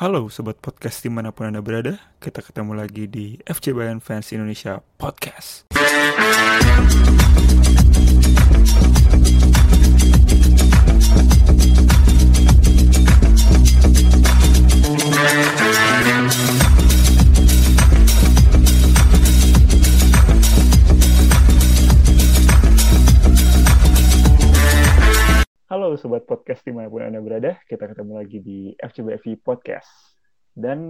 Halo sobat podcast dimanapun Anda berada, kita ketemu lagi di FC Bayern Fans Indonesia Podcast. Halo sobat podcast dimanapun Anda berada, kita ketemu lagi di FCBFI Podcast. Dan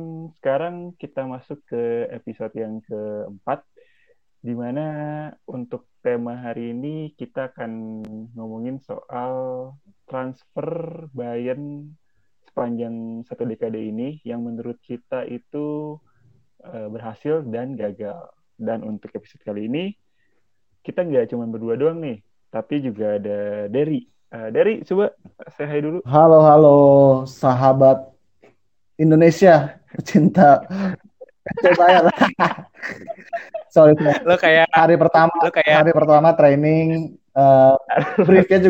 sekarang kita masuk ke episode yang keempat, di mana untuk tema hari ini kita akan ngomongin soal transfer Bayern sepanjang satu dekade ini yang menurut kita itu berhasil dan gagal. Dan untuk episode kali ini, kita nggak cuma berdua doang nih, tapi juga ada Derry. Derry, coba say hi dulu. Halo-halo sahabat Indonesia pecinta Bayern. Sorry, lo kayak hari pertama training, briefnya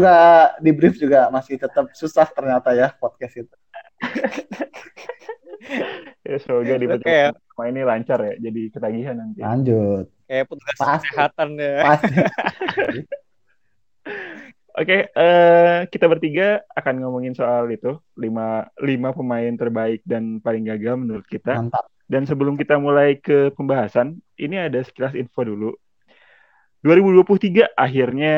juga masih tetap susah ternyata ya podcast itu. Ya semoga dibetul sama ini lancar ya, jadi ketagihan nanti. Lanjut. Kayak petugas kesehatan ya. Pasti. Oke, kita bertiga akan ngomongin soal itu, lima pemain terbaik dan paling gagal menurut kita. Mantap. Dan sebelum kita mulai ke pembahasan, ini ada sekilas info dulu. 2023 akhirnya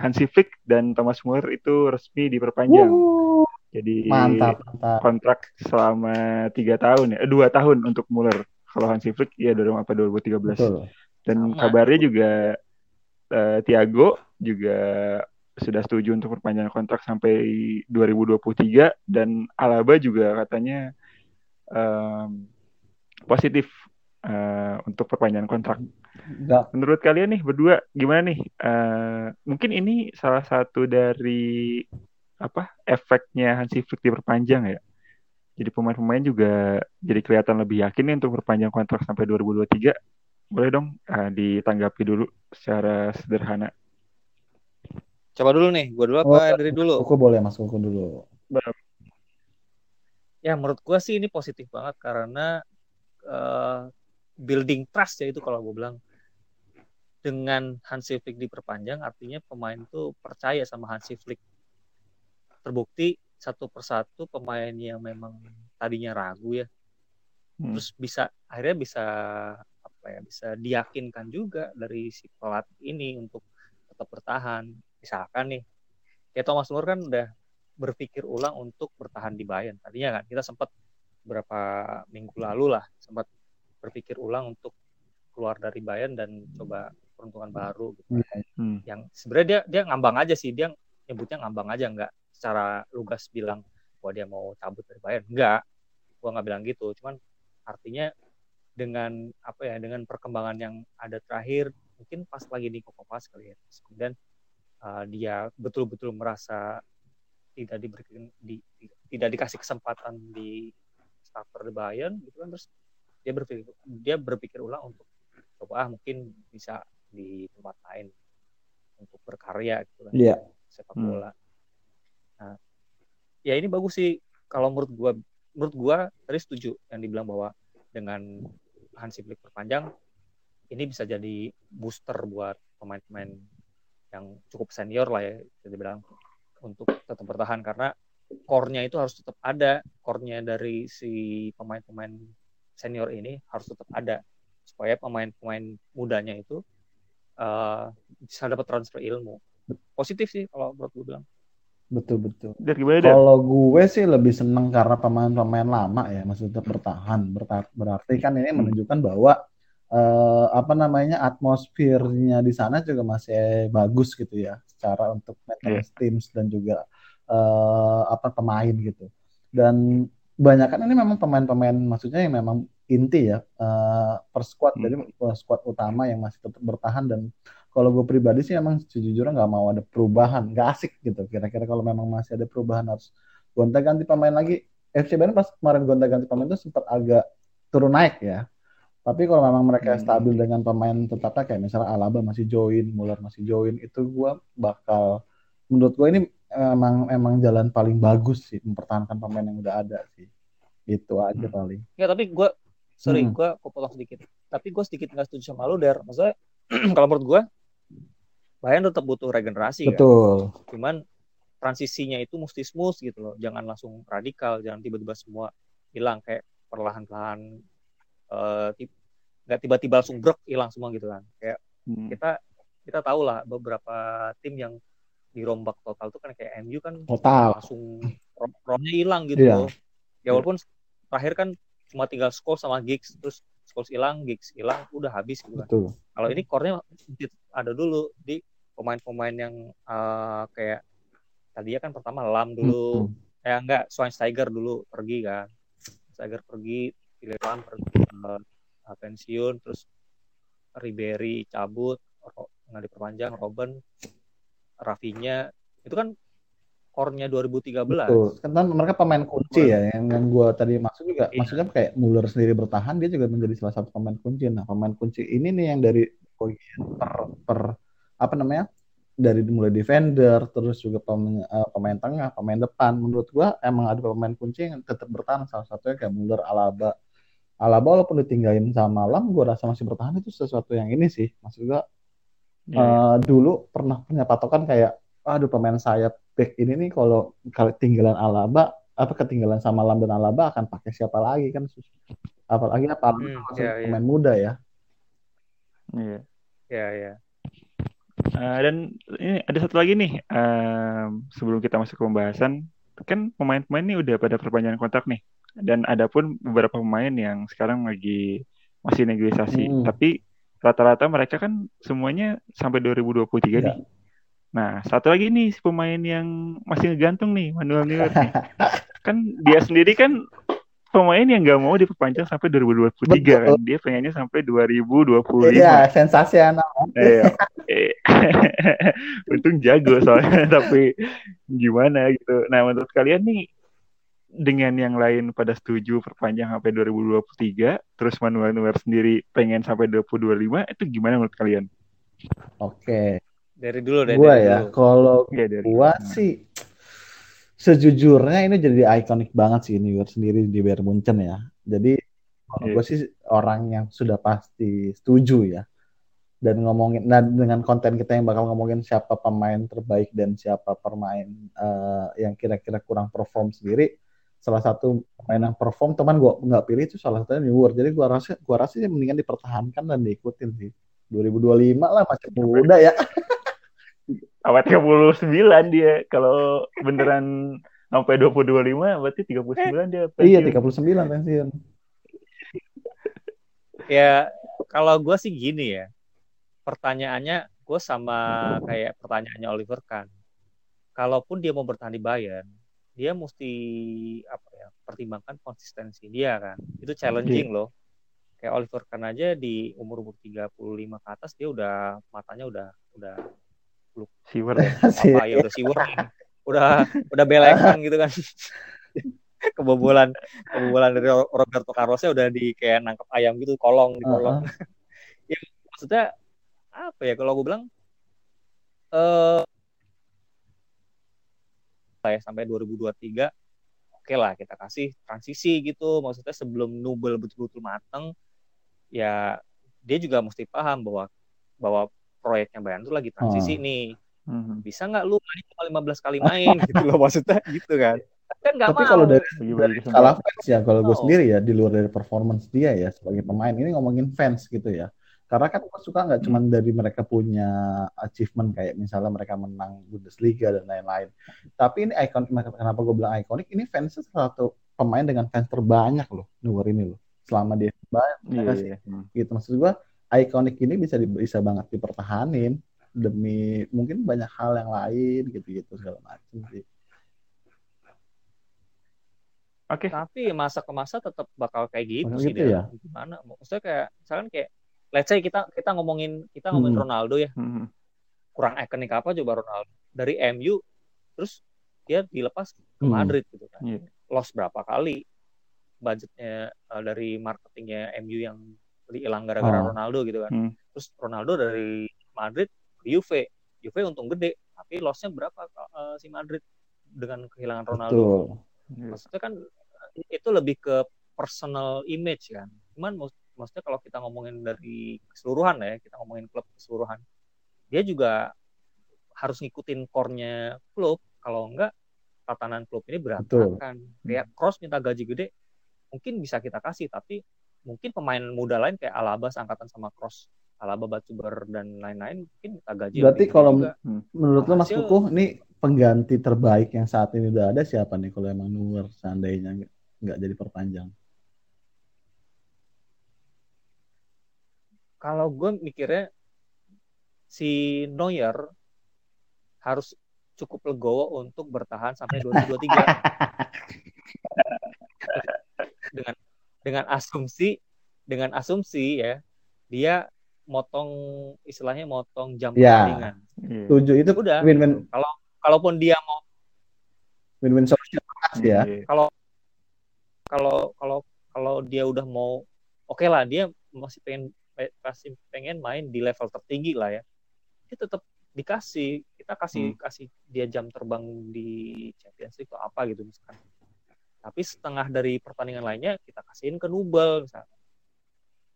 Hansi Flick dan Thomas Muller itu resmi diperpanjang. Wuh. Jadi mantap. Kontrak selama 3 tahun ya, 2 tahun untuk Muller. Kalau Hansi Flick ya 2013. Betul. Dan kabarnya juga Thiago juga sudah setuju untuk perpanjangan kontrak sampai 2023 dan Alaba juga katanya positif untuk perpanjangan kontrak. Nggak. Menurut kalian nih berdua gimana nih? Mungkin ini salah satu dari efeknya Hansi Flick diperpanjang ya. Jadi pemain-pemain juga jadi kelihatan lebih yakin nih untuk perpanjang kontrak sampai 2023. Boleh dong ditanggapi dulu secara sederhana. Coba dulu nih, gue dulu apa dari dulu? Aku boleh masuk aku dulu. Ya menurut gue sih ini positif banget karena building trust ya itu kalau gue bilang. Dengan Hansi Flick diperpanjang artinya pemain tuh percaya sama Hansi Flick. Terbukti satu persatu pemain yang memang tadinya ragu ya. Terus bisa diyakinkan juga dari si pelatih ini untuk tetap bertahan. Misalkan nih, kayak Thomas Muller kan udah berpikir ulang untuk bertahan di Bayern. Tadinya kan kita sempat beberapa minggu lalu lah, sempat berpikir ulang untuk keluar dari Bayern dan coba peruntungan baru. Gitu. Yang sebenarnya dia ngambang aja sih, dia nyebutnya ngambang aja, nggak secara lugas bilang, wah dia mau cabut dari Bayern. Nggak, gua nggak bilang gitu. Cuman artinya dengan dengan perkembangan yang ada terakhir mungkin pas lagi Niko Kovac kali ya, kemudian dia betul-betul merasa tidak dikasih kesempatan di starter di Bayern gitu kan, terus dia berpikir ulang untuk coba mungkin bisa di tempat lain untuk berkarya gitu kan, sepak bola. Nah, ya ini bagus sih kalau menurut gua tadi setuju yang dibilang bahwa dengan Hansi Flick perpanjang ini bisa jadi booster buat pemain-pemain yang cukup senior lah ya, jadi bilang untuk tetap bertahan karena core-nya itu harus tetap ada, core-nya dari si pemain-pemain senior ini harus tetap ada supaya pemain-pemain mudanya itu bisa dapat transfer ilmu. Positif sih kalau menurut gue bilang. Betul. Kalau gue sih lebih seneng karena pemain-pemain lama ya, maksudnya bertahan. Berarti kan ini menunjukkan bahwa atmosfernya di sana juga masih bagus gitu ya, secara untuk maintenance teams dan juga pemain gitu. Dan kebanyakan ini memang pemain-pemain maksudnya yang memang inti ya, per squad, jadi squad utama yang masih tetap bertahan. Dan kalau gue pribadi sih emang sejujurnya nggak mau ada perubahan, nggak asik gitu. Kira-kira kalau memang masih ada perubahan harus gonta-ganti pemain lagi. FC Bayern pas kemarin gonta-ganti pemain itu sempat agak turun naik ya. Tapi kalau memang mereka stabil dengan pemain tetapnya kayak misalnya Alaba masih join, Muller masih join, itu gue bakal menurut gue ini emang jalan paling bagus sih mempertahankan pemain yang udah ada sih. Itu aja paling. Ya tapi gue gue potong sedikit. Tapi gue sedikit nggak setuju sama lu, Der. Maksudnya kalau menurut gue Bayern tetap butuh regenerasi. Betul. Kan? Cuman transisinya itu mesti smooth gitu loh. Jangan langsung radikal, jangan tiba-tiba semua hilang kayak perlahan-lahan. Nggak tiba-tiba langsung brek hilang semua gitu kan. Kayak kita tahu lah beberapa tim yang dirombak total tuh kan kayak MU kan total. Langsung romnya hilang gitu. Yeah. Ya walaupun terakhir kan cuma tinggal Scholes sama Giggs, terus Scholes hilang, Giggs hilang, udah habis gitu kan. Betul. Kalau ini core-nya ada dulu di pemain-pemain yang kayak tadinya kan pertama Lam dulu, Schweinsteiger dulu pergi kan. Schweinsteiger pergi, pilih Lam pergi pensiun, terus Ribery cabut, nggak diperpanjang, Robben, Rafinha, itu kan core-nya 2013. Betul. Karena mereka pemain kunci ya, yang gue tadi maksud juga, maksudnya kayak Muller sendiri bertahan, dia juga menjadi salah satu pemain kunci. Nah, pemain kunci ini nih yang dari dari mulai defender, terus juga pemain tengah, pemain depan. Menurut gue emang ada pemain kunci yang tetap bertahan, salah satunya kayak Muller, Alaba walaupun ditinggalin sama Lam, gue rasa masih bertahan. Itu sesuatu yang ini sih, maksud gue dulu pernah punya patokan kayak aduh pemain sayap back ini nih kalau ketinggalan Alaba apa ketinggalan sama Lam dan Alaba akan pakai siapa lagi kan, apalagi pemain muda ya. Dan ini ada satu lagi nih, sebelum kita masuk ke pembahasan kan pemain-pemain ini udah pada perpanjangan kontrak nih, dan ada pun beberapa pemain yang sekarang lagi masih negosiasi tapi rata-rata mereka kan semuanya sampai 2023 nih. Nah, satu lagi nih si pemain yang masih ngegantung nih, Manuel Neuer nih. Kan dia sendiri kan pemain yang gak mau diperpanjang sampai 2023 kan. Dia pengennya sampai 2025. Iya, sensasi anak. Untung jago soalnya, tapi gimana gitu. Nah, menurut kalian nih, dengan yang lain pada setuju perpanjang sampai 2023, terus Manuel Neuer sendiri pengen sampai 2025, itu gimana menurut kalian? Oke. Dari dulu deh. Gue ya, kalau gue sih sejujurnya ini jadi ikonik banget sih Neuer sendiri di Bayern Munchen ya. Jadi kalau gue sih orang yang sudah pasti setuju ya. Dan ngomongin, nah dengan konten kita yang bakal ngomongin siapa pemain terbaik dan siapa pemain yang kira-kira kurang perform sendiri, salah satu pemain yang perform teman gue nggak pilih itu salah satunya Neuer. Jadi gue rasa sih mendingan dipertahankan dan diikutin sih. 2025 lah macam muda ya. Awet 39 dia kalau beneran sampai 2025 berarti 39 dia pensiun. Iya 39 pensiun. Ya kalau gue sih gini ya. Pertanyaannya gue sama kayak pertanyaannya Oliver Kahn. Kalaupun dia mau bertahan di Bayern, dia mesti pertimbangkan konsistensi dia kan. Itu challenging loh. Kayak Oliver Kahn aja di umur 35 ke atas dia udah matanya udah bluk siwer ya. Apa ya udah siwer. Udah belekan gitu kan. Kebobolan dari Roberto Carlosnya udah di kayak nangkep ayam gitu kolong. Ya maksudnya apa ya kalau gue bilang sampai 2023 oke lah kita kasih transisi gitu, maksudnya sebelum Nubel betul-betul mateng ya dia juga mesti paham bahwa proyeknya Bayern itu lagi transisi nih. Bisa nggak lu main cuma 15 kali main gitu loh, maksudnya gitu kan nggak mau. Tapi kalau dari skala fans ya kalau gue sendiri ya di luar dari performance dia ya sebagai pemain ini ngomongin fans gitu ya. Karena kan gue suka nggak cuma dari mereka punya achievement kayak misalnya mereka menang Bundesliga dan lain-lain. Tapi ini ikonik, kenapa gue bilang ikonik? Ini fansnya salah satu pemain dengan fans terbanyak loh, Neuer ini loh. Selama dia banyak, gitu maksud gue. Ikonik ini bisa banget dipertahanin demi mungkin banyak hal yang lain gitu-gitu segala macam sih. Oke. Tapi masa ke masa tetap bakal kayak gitu sih gitu dia. Ya? Gimana? Maksudnya kayak misalkan kayak let's say kita ngomongin Ronaldo ya. Kurang ikonik apa coba Ronaldo dari MU terus dia dilepas ke Madrid gitu kan. Loss berapa kali budgetnya dari marketingnya MU yang hilang gara-gara Ronaldo gitu kan. Terus Ronaldo dari Madrid ke Juve untung gede tapi loss-nya berapa si Madrid dengan kehilangan Ronaldo. Betul. Maksudnya kan itu lebih ke personal image kan. Cuman maksudnya kalau kita ngomongin dari keseluruhan ya, kita ngomongin klub keseluruhan, dia juga harus ngikutin core-nya klub. Kalau enggak, tatanan klub ini berantakan. Kayak Kroos minta gaji gede, mungkin bisa kita kasih, tapi mungkin pemain muda lain kayak Alaba angkatan sama Kroos, Alaba Batsuber dan lain-lain mungkin minta gaji. Berarti kalau menurut lo Mas Kukuh, ini pengganti terbaik yang saat ini udah ada siapa nih kalau emang Neuer seandainya nggak jadi perpanjang? Kalau gue mikirnya si Neuer harus cukup legowo untuk bertahan sampai 2023 dengan asumsi ya dia istilahnya motong jam pertandingan. Ya. 7 itu udah win-win. Kalaupun dia mau win-win solution ya. Kalau dia udah mau oke lah, dia masih pengen main di level tertinggi lah ya. Dia tetap dikasih, kita kasih dia jam terbang di Champions League atau apa gitu misalkan. Tapi setengah dari pertandingan lainnya kita kasihin ke Nubel misalkan.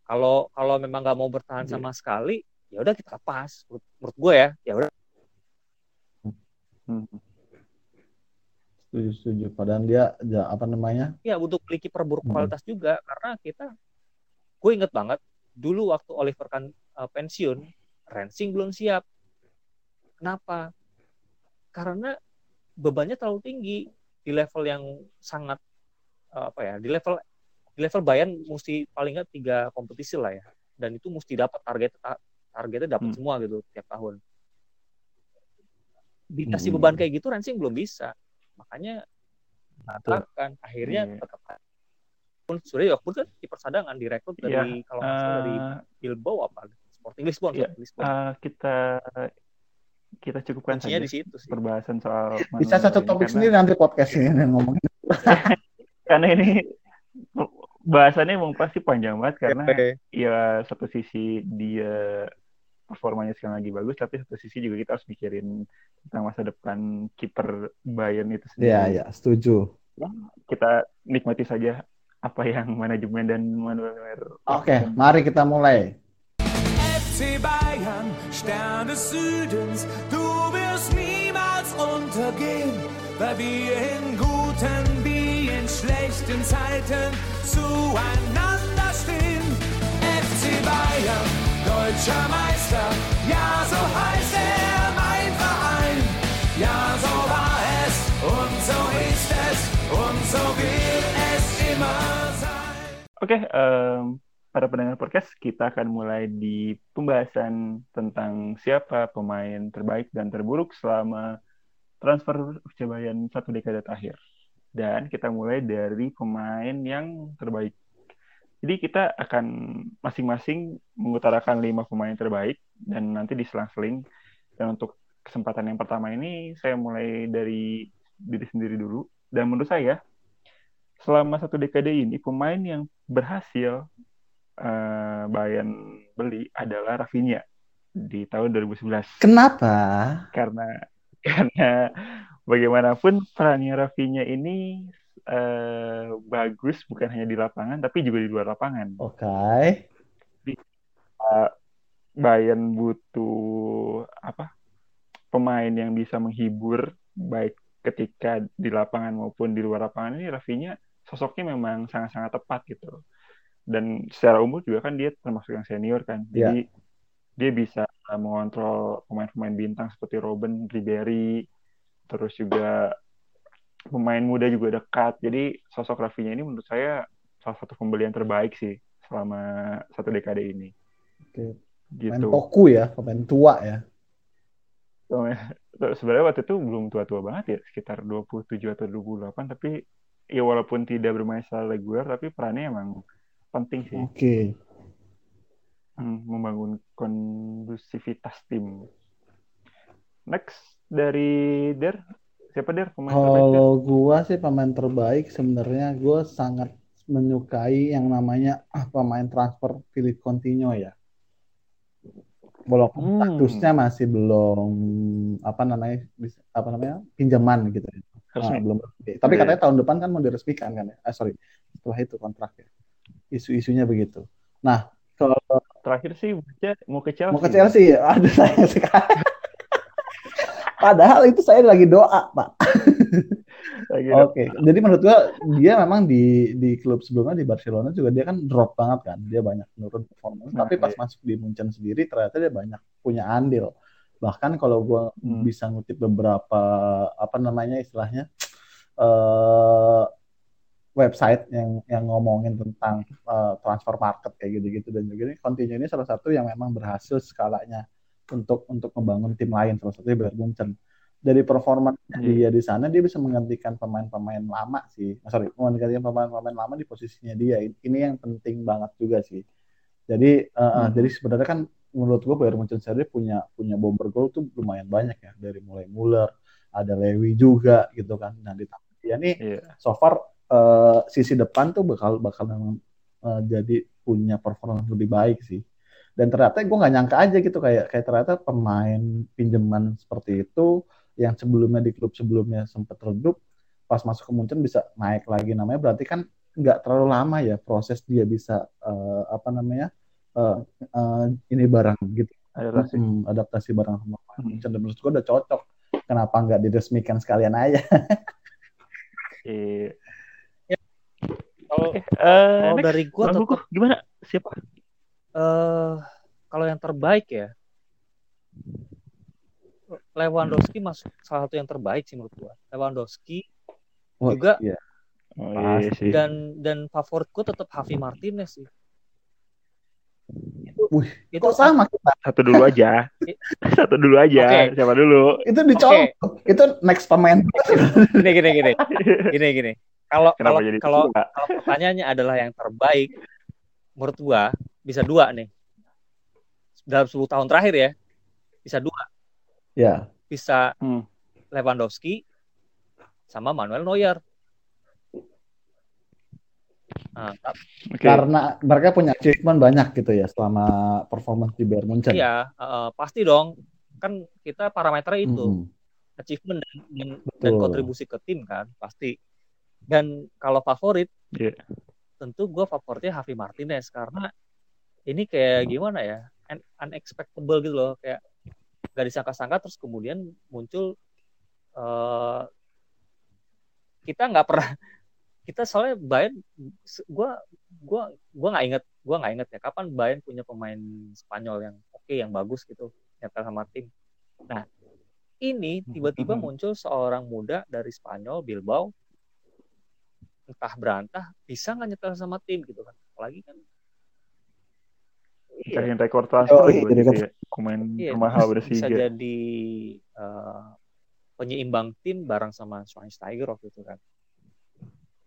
Kalau memang nggak mau bertahan sama sekali, ya udah kita lepas. Menurut gue ya udah. Setuju. Padahal dia apa namanya? Ya untuk beli kiper buruk kualitas juga, karena gue inget banget dulu waktu Oliver Kahn pensiun, Rensing belum siap. Kenapa? Karena bebannya terlalu tinggi di level yang sangat di level Bayern mesti paling nggak 3 kompetisi lah ya, dan itu mesti dapat targetnya dapat semua gitu tiap tahun. Dikasih beban kayak gitu Rensing belum bisa, makanya kan akhirnya tetap pun sudah walaupun kan di persadangan direkrut dari kalau nggak salah dari Bilbao apa Sporting Lisbon. Kita cukupkan saja di situ sih perbahasan soal bisa satu topik sendiri nanti podcast ini yang ngomongin karena ini bahasannya emang pasti panjang banget karena ya satu sisi dia performanya sekarang lagi bagus, tapi satu sisi juga kita harus mikirin tentang masa depan kiper Bayern itu sendiri. Iya, setuju. Kita nikmati saja apa yang manajemen dan manuver. Oke, mari kita mulai. FC Bayern, Stern des Südens, du wirst niemals untergehen, weil wir in guten wie in schlechten Zeiten zueinander stehen. FC Bayern, deutscher Meister, ja so heißt mein Verein, ja so war es und so ist es und so will es immer sein. Okay, para pendengar podcast, kita akan mulai di pembahasan tentang siapa pemain terbaik dan terburuk selama transfer FC Bayern 1 dekade terakhir. Dan kita mulai dari pemain yang terbaik. Jadi kita akan masing-masing mengutarakan 5 pemain terbaik dan nanti diselang-seling. Dan untuk kesempatan yang pertama ini, saya mulai dari diri sendiri dulu. Dan menurut saya, selama 1 dekade ini, pemain yang berhasil Bayern beli adalah Rafinha di tahun 2011. Kenapa? Karena bagaimanapun perannya Rafinha ini bagus bukan hanya di lapangan tapi juga di luar lapangan. Oke. Bayern butuh pemain yang bisa menghibur baik ketika di lapangan maupun di luar lapangan. Ini Rafinha sosoknya memang sangat-sangat tepat gitu. Dan secara umur juga kan dia termasuk yang senior kan. Jadi dia bisa mengontrol pemain-pemain bintang seperti Robben, Ribéry, terus juga pemain muda juga dekat. Jadi sosok Rafinha ini menurut saya salah satu pembelian terbaik sih selama 1 dekade ini. Oke. Gitu. Pemain koku ya, pemain tua ya. Sebenarnya waktu itu belum tua-tua banget ya, sekitar 27 atau 28, tapi ya walaupun tidak bermain secara reguler tapi perannya emang penting sih. Oke. Membangun kondusivitas tim. Next dari Der. Siapa Der pemain terbaik? Kalau gua sih pemain terbaik sebenarnya gua sangat menyukai yang namanya pemain transfer Philippe Coutinho ya. walaupun statusnya masih belum pinjaman gitu. Nah, belum resmi. Tapi katanya tahun depan kan mau diresmikan kan ya. Setelah itu kontraknya. Isu-isunya begitu. Nah, kalau terakhir sih mau ke Chelsea. Mau ke Chelsea ya? Ada saya sekarang. Padahal itu saya lagi doa, Pak. Oke. Jadi menurut gua dia memang di klub sebelumnya di Barcelona juga dia kan drop banget kan. Dia banyak menurun performance, tapi pas masuk di Munchen sendiri ternyata dia banyak punya andil. Bahkan kalau gue bisa ngutip beberapa website yang ngomongin tentang transfer market kayak gitu-gitu dan juga ini Coutinho ini salah satu yang memang berhasil skalanya untuk membangun tim lain, salah satunya Bayern Munchen. Dari performanya dia di sana dia bisa menggantikan pemain-pemain lama sih. Menggantikan pemain-pemain lama di posisinya dia. Ini yang penting banget juga sih. Jadi jadi sebenarnya kan menurut gue Bayern Munchen sendiri punya bomber goal tuh lumayan banyak ya, dari mulai Muller, ada Lewy juga gitu kan. Nah ditambah dia nih so far sisi depan tuh bakal memang jadi punya performa lebih baik sih. Dan ternyata gue nggak nyangka aja gitu kayak ternyata pemain pinjaman seperti itu yang sebelumnya di klub sebelumnya sempat redup pas masuk ke Munchen bisa naik lagi namanya, berarti kan nggak terlalu lama ya proses dia bisa ini barang gitu adaptasi barang sama Munchen. Dan menurut gue udah cocok, kenapa nggak diresmikan sekalian aja. Kalau dari gue tetap gimana siapa kalau yang terbaik ya Lewandowski masuk salah satu yang terbaik sih menurut gue. Lewandowski juga dan favorit gue tetap Javi Martinez sih. Itu sama kita. Satu dulu aja. Okay. Siapa dulu? Itu dicolok. Okay. Itu next pemain. Gini. Kalau pertanyaannya adalah yang terbaik, menurut gua bisa dua nih. Dalam 10 tahun terakhir ya. Bisa dua. Ya. Bisa Lewandowski sama Manuel Neuer. Nah, karena mereka punya achievement banyak gitu ya selama performance di Bayern Munchen. Iya, pasti dong. Kan kita parameternya itu achievement dan kontribusi ke tim kan, pasti. Dan kalau favorit, tentu gue favoritnya Javi Martinez karena ini kayak gimana ya, unexpectable gitu loh, kayak gak disangka-sangka terus kemudian muncul. Kita nggak pernah. Kita soalnya Bayern, gue nggak inget ya kapan Bayern punya pemain Spanyol yang yang bagus gitu nyetel sama tim. Nah ini tiba-tiba muncul seorang muda dari Spanyol, Bilbao, entah berantah bisa nggak nyetel sama tim gitu kan, apalagi kan cariin rekor transfer pemain mahal bersih bisa jadi penyeimbang tim bareng sama Schweinsteiger waktu itu kan.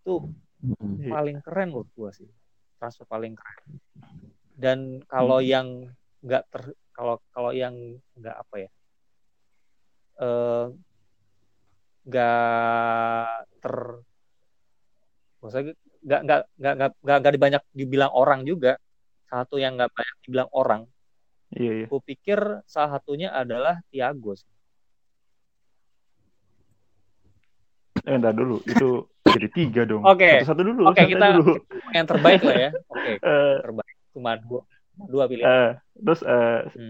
Itu paling keren menurut gue sih, transfer paling keren. Dan kalau yang nggak nggak dibanyak dibilang orang juga, salah satu yang nggak banyak dibilang orang, gue pikir salah satunya adalah Thiago sih. Entar dulu itu. Jadi 3 dong. Okay. Satu dulu. Oke, kita dulu. Yang terbaik lah ya. Oke. Terbaik. Cuma 2 pilihan. Terus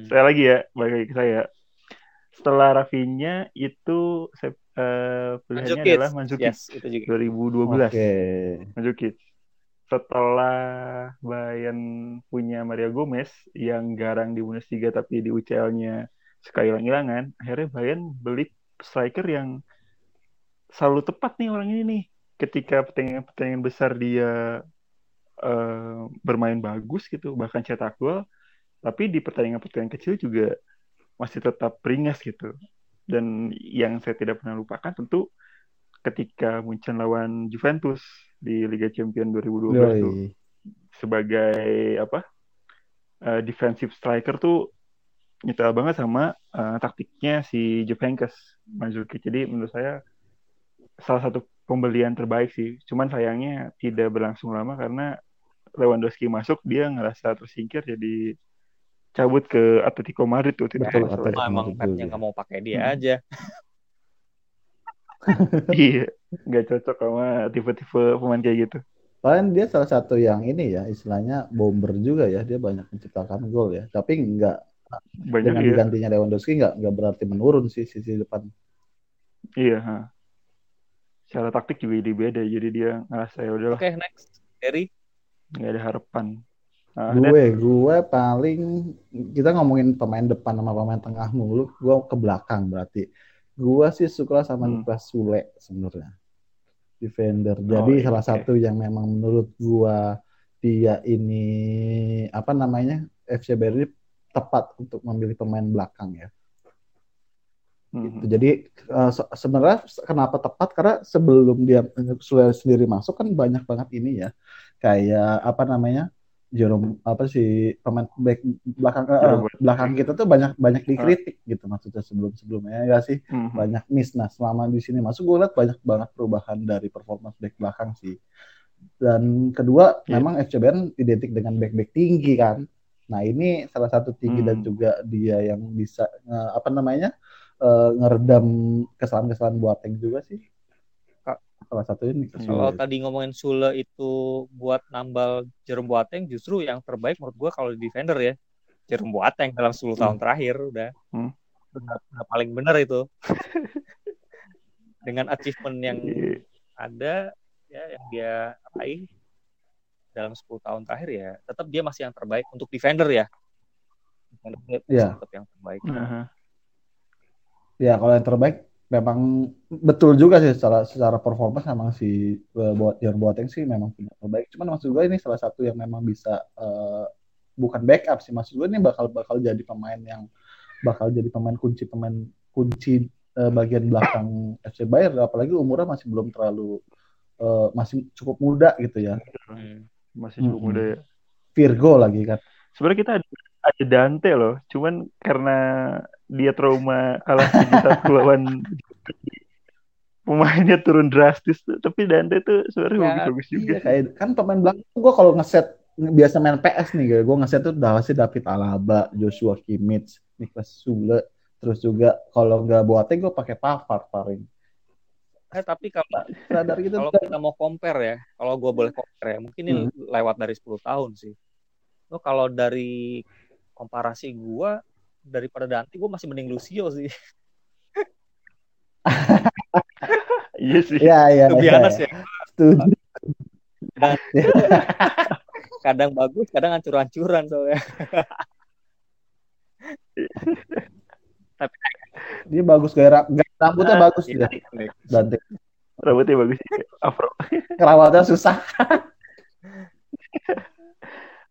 saya lagi ya, balik ke saya. Setelah Rafinha itu saya pilihannya adalah Mandzukic. Yes, 2012. Mandzukic. Setelah Bayern punya Mario Gomez yang garang di Bundesliga tapi di UCL-nya suka hilang-hilangan, akhirnya Bayern beli striker yang selalu tepat nih orang ini nih. Ketika pertandingan besar dia bermain bagus gitu, bahkan cetak gol, tapi di pertandingan kecil juga masih tetap beringas gitu. Dan yang saya tidak pernah lupakan tentu ketika Munchen lawan Juventus di Liga Champions 2012 tuh, sebagai defensive striker tuh nyetel banget sama taktiknya si Juvenkes Mandzukic. Jadi menurut saya salah satu pembelian terbaik sih, cuman sayangnya tidak berlangsung lama karena Lewandowski masuk, dia ngerasa tersingkir jadi cabut ke Atletico Madrid tuh tidak salah. Emang Pep-nya nggak mau pakai dia aja. Iya, nggak cocok sama tipe-tipe pemain kayak gitu. Paling dia salah satu yang ini ya, istilahnya bomber juga ya, dia banyak menciptakan gol ya. Tapi nggak dengan digantinya Lewandowski nggak berarti menurun sih sisi depan. Iya. Ha. Secara taktik juga jadi beda, jadi dia ngerasa ya udahlah. Oke, next, Eri. Nggak ada harapan. Nah, gue paling kita ngomongin pemain depan sama pemain tengah mulu, gue ke belakang berarti. Gue sih suka sama Niklas Sule sebenarnya, defender. Jadi salah satu yang memang menurut gue dia ini apa namanya FC Bayern tepat untuk memilih pemain belakang ya. Gitu. Jadi sebenarnya kenapa tepat karena sebelum dia Sule sendiri masuk kan banyak banget ini ya kayak apa namanya Jerome apa sih pemain back belakang kita tuh banyak dikritik gitu maksudnya sebelumnya ya sih banyak miss. Nah selama di sini masuk gue lihat banyak banget perubahan dari performa back belakang sih. Dan kedua memang FC Bayern identik dengan back tinggi kan. Nah ini salah satu tinggi dan juga dia yang bisa apa namanya ngeredam kesalahan-kesalahan Boateng juga sih. Salah satunya nih. Kalau tadi ngomongin Sule itu buat nambal Jerome Boateng, justru yang terbaik menurut gue kalau defender ya Jerome Boateng dalam 10 tahun terakhir udah paling benar itu. Dengan achievement yang ada ya yang dia raih dalam 10 tahun terakhir ya tetap dia masih yang terbaik untuk defender ya. Defender tetap yang terbaik. Uh-huh. Ya kalau yang terbaik memang betul juga sih secara performa sama si Boateng sih memang punya terbaik. Cuman maksud gue ini salah satu yang memang bisa bukan backup sih maksud gue ini bakal jadi pemain yang bakal jadi pemain kunci bagian belakang FC Bayern apalagi umurnya masih belum terlalu masih cukup muda gitu ya. Masih cukup muda ya. Virgo lagi kan. Sebenarnya kita ada Dante loh, cuman karena dia trauma kalah saat lawan pemainnya turun drastis tuh. Tapi Dante tuh sebenarnya bagus juga. Kayak, kan pemain belakang gue kalau ngeset biasa main PS nih, gue ngeset tuh pasti David Alaba, Joshua Kimmich, Niklas Sule, terus juga kalau nggak Boateng gue pakai Pavard paling. Tapi kalau kita mau compare ya, kalau gue boleh compare ya, mungkin ini lewat dari 10 tahun sih. Lo kalau dari komparasi gue daripada Dante, gue masih mending Lucio sih. Iya sih. Iya. Kebiasaan ya. Setuju. Kadang bagus, kadang hancur-hancuran soalnya. Tapi dia bagus kayak rambutnya bagus dia. Dante. Rambutnya bagus. Afro. Kerawatnya susah.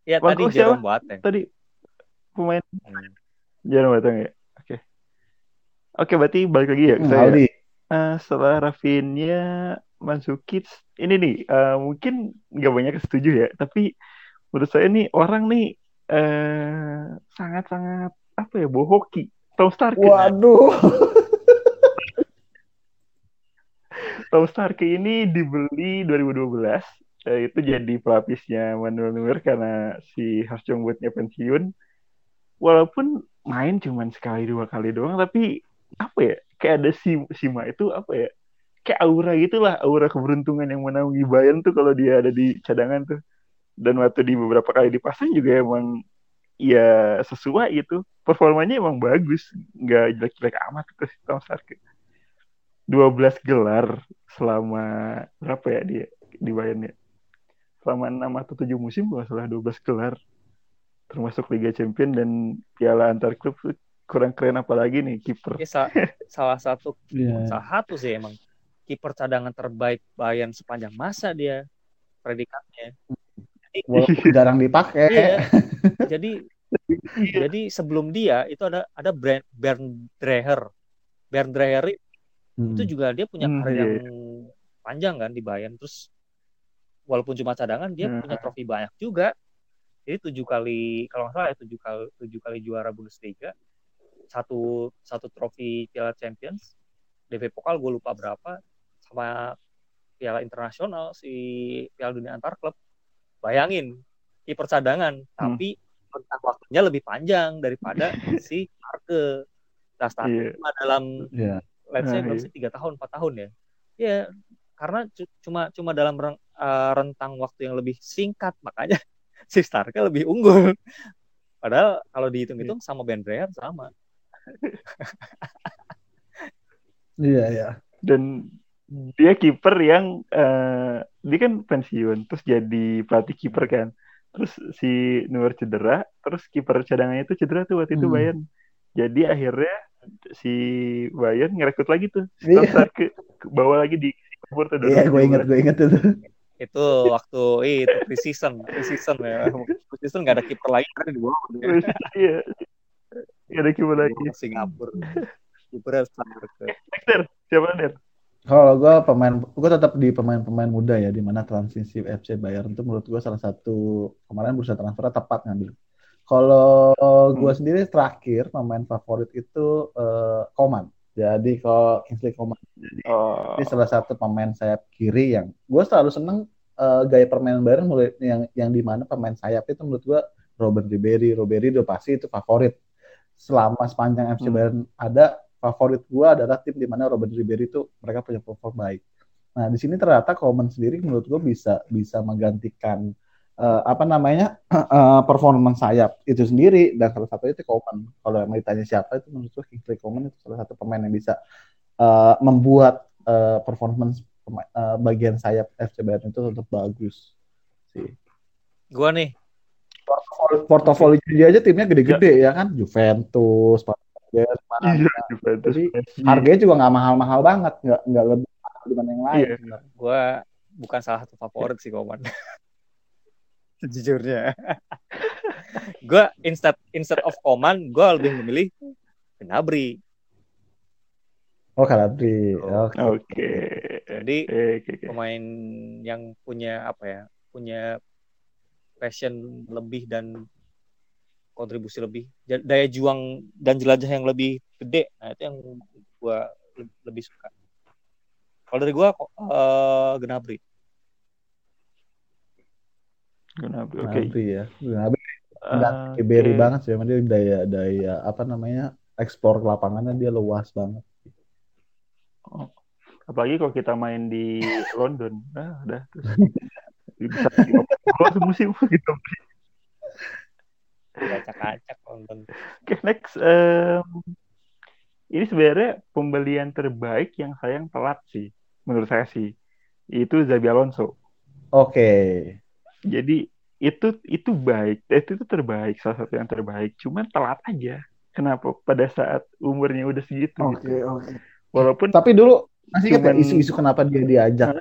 Ya tadi Jerome Boateng. Tadi pemain Jerome Boateng ya. Oke, berarti balik lagi ya ke saya. Setelah Rafinha, Mandzukic, ini nih mungkin nggak banyak setuju ya, tapi menurut saya nih orang nih sangat-sangat apa ya bohoki, Tom Starke. Waduh. Tom Starke ini dibeli 2012, itu jadi pelapisnya Manuel Neuer karena si Harsjong buatnya pensiun. Walaupun main cuman sekali dua kali doang, tapi apa ya, kayak ada Sima itu apa ya, kayak aura gitulah, aura keberuntungan yang menaungi Bayern tuh kalau dia ada di cadangan tuh. Dan waktu di beberapa kali dipasang juga emang ya sesuai gitu, performanya emang bagus, nggak jelek-jelek amat itu si Tom Starke. 12 gelar selama berapa ya dia di Bayern ya, selama 6 atau 7 musim kalau salah 12 gelar, termasuk Liga Champions dan piala antar klub. Kurang keren apalagi nih kiper. Salah satu sih emang kiper cadangan terbaik Bayern sepanjang masa dia predikatnya. Walaupun jarang dipakai. Iya. Jadi sebelum dia itu ada Bernd Dreher. Bernd Dreher itu juga dia punya karir yang panjang kan di Bayern. Terus walaupun cuma cadangan dia punya trofi banyak juga. Jadi 7 kali kalau nggak salah ya 7 kali juara Bundesliga, satu trofi Piala Champions, DP Pokal gue lupa berapa, sama Piala Internasional si Piala Dunia Antar Klub. Bayangin kiper cadangan tapi rentang waktunya lebih panjang daripada si Arke. Nah, startnya cuma dalam let's say berarti 3 tahun, 4 tahun ya. Ya, karena cuma dalam rentang waktu yang lebih singkat, makanya si Starke lebih unggul. Padahal kalau dihitung-hitung sama Ben Breer sama. Iya, ya. Dan dia kiper yang dia kan pensiun terus jadi pelatih kiper kan. Terus si Neuer cedera, terus kiper cadangannya itu cedera tuh waktu itu Bayern. Jadi akhirnya si Bayern ngerekrut lagi tuh. Starke ke bawa lagi di kiper tuh. Iya, gue ingat itu. Itu waktu itu pre-season ya. Pre-season enggak ada kiper lain kan di bawah. Iya. Enggak ada kiper lagi Singapura. Kiper Starke. Siapa nih? Kalau gue tetap di pemain-pemain muda ya, di mana transisi FC Bayern itu menurut gue salah satu kemarin bursa transfernya tepat ngambil. Kalau gue sendiri terakhir pemain favorit itu Coman. Jadi kalau Kingsley Coman, ini salah satu pemain sayap kiri yang gue selalu seneng gaya permainan Bayern mulai yang di mana pemain sayap itu menurut gue Robert Ribery udah pasti itu favorit. Selama sepanjang FC Bayern ada, favorit gue adalah tim di mana Robert Ribery itu mereka punya perform baik. Nah di sini ternyata Coman sendiri menurut gue bisa menggantikan performa sayap itu sendiri, dan salah satunya itu Coman. Kalau yang ditanya siapa itu menurut gue Kingsley Coman itu salah satu pemain yang bisa membuat performance bagian sayap FC Bayern itu tetap bagus sih. Gue nih portofolio dia aja timnya gede-gede ya kan, Juventus. Jadi harganya juga nggak mahal-mahal banget, nggak lebih mahal dibanding yang lain. Gue bukan salah satu favorit sih Coman. Sejujurnya, gue instead of Coman, gue lebih memilih Gnabry. Oh Gnabry, oke. Jadi pemain yang punya passion lebih dan kontribusi lebih, daya juang dan jelajah yang lebih gede. Nah itu yang gue lebih suka. Kalau dari gue Gnabry oke ya. Gnabry Ribery banget sih, dia daya eksplor lapangannya dia luas banget. Apalagi kalau kita main di London, udah terus bisa kalau musim gitu. Acak-acak nonton. Oke, next. Ini sebenarnya pembelian terbaik yang sayang telat sih, menurut saya sih. Itu Xabi Alonso. Oke. Jadi itu baik, itu terbaik, salah satu yang terbaik. Cuman telat aja. Kenapa? Pada saat umurnya udah segitu. Oke. Walaupun. Tapi dulu masih ingat isu-isu kenapa dia diajak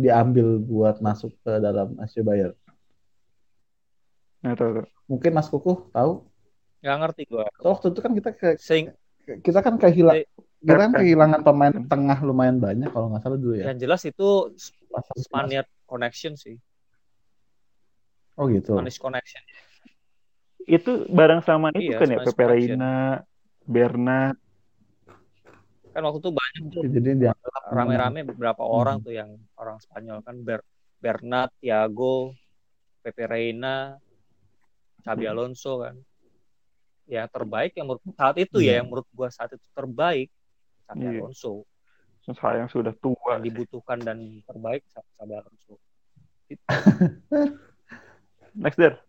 diambil buat masuk ke dalam AC Bayern. Nah, tahu. Mungkin Mas Kukuh tahu? Nggak ngerti gue. Waktu itu kan kita kan kehilangan pemain tengah lumayan banyak kalau nggak salah dulu ya. Yang jelas itu Spanish Connection sih. Oh gitu. Spanish Connection. Itu bareng sama itu kan Spanish ya, Pepe Reina, Bernat. Kan waktu itu banyak tuh. Jadi dia rame-rame beberapa orang tuh yang orang Spanyol kan, Bernat, Thiago, Pepe Reina, Xabi Alonso kan. Ya terbaik yang menurut saat itu ya, yang menurut gua saat itu terbaik Xabi Alonso. Sayang sudah tua. Yang dibutuhkan dan terbaik Xabi Alonso. Next there.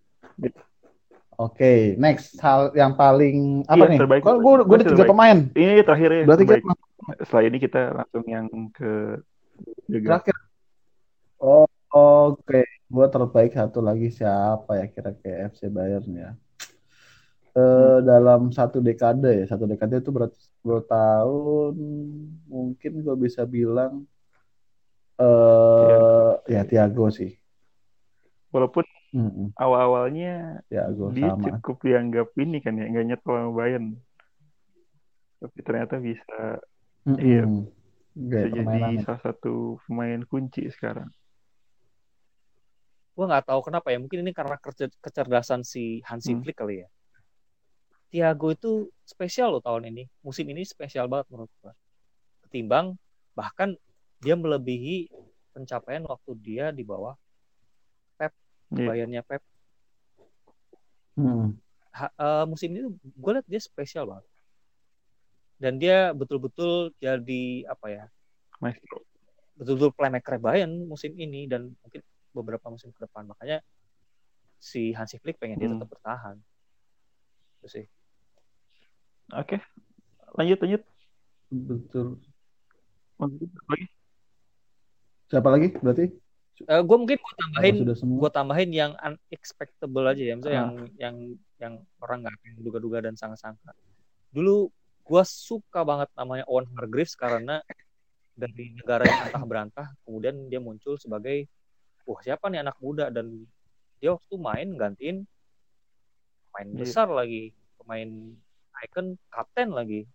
Oke, next hal yang paling apa nih? Kalau gua ada 3 pemain. Ini terakhirnya. Berarti kita setelah ini kita langsung yang ke terakhir. Oke. Gue terbaik satu lagi siapa ya kira-kira FC Bayern ya. Dalam satu dekade itu berarti 10 tahun mungkin gue bisa bilang Thiago sih. Walaupun awal-awalnya Thiago dia sama. Cukup dianggap ini kan ya, nggak nyetel sama Bayern. Tapi ternyata bisa bisa jadi salah satu pemain kunci sekarang. Gue nggak tahu kenapa ya, mungkin ini karena kecerdasan si Hansi Flick kali ya. Thiago itu spesial loh tahun ini, musim ini spesial banget menurut gue. Ketimbang bahkan dia melebihi pencapaian waktu dia di bawah Pep, bayarnya Pep. Musim ini gue liat dia spesial banget. Dan dia betul-betul jadi apa ya? Maestro. Betul-betul playmaker Bayern musim ini dan mungkin beberapa musim ke depan. Makanya si Hansi Flick pengen dia tetap bertahan. Itu sih. Oke. Lanjut. Betul. Lagi. Siapa lagi berarti? Gue mungkin gue tambahin yang unexpectable aja ya, misalnya yang orang nggak pengen duga-duga dan sangka-sangka. Dulu gue suka banget namanya Owen Hargreaves karena dari negara yang antah berantah, kemudian dia muncul sebagai siapa nih anak muda, dan dia waktu main gantiin pemain besar lagi, pemain icon, kapten lagi,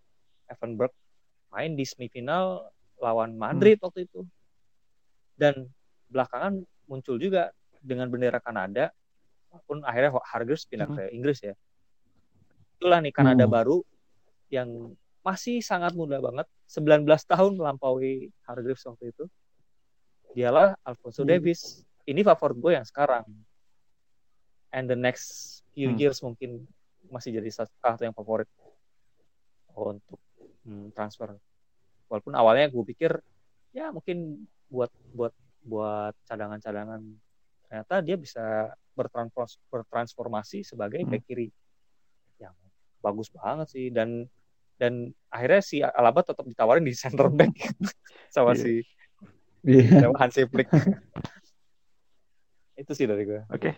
Effenberg, main di semifinal lawan Madrid waktu itu. Dan belakangan muncul juga dengan bendera Kanada, pun akhirnya Hargreaves pindah ke Inggris ya. Itulah nih Kanada baru yang masih sangat muda banget, 19 tahun melampaui Hargreaves waktu itu. Dialah Alphonso Davies. Ini favorit gue yang sekarang. And the next few years mungkin masih jadi satu yang favorit untuk transfer. Walaupun awalnya gue pikir ya mungkin buat cadangan-cadangan, ternyata dia bisa bertransformasi sebagai bek kiri yang bagus banget sih, dan akhirnya si Alaba tetap ditawarin di center back sama si Hansi Flick. Itu sih dari gue. Oke,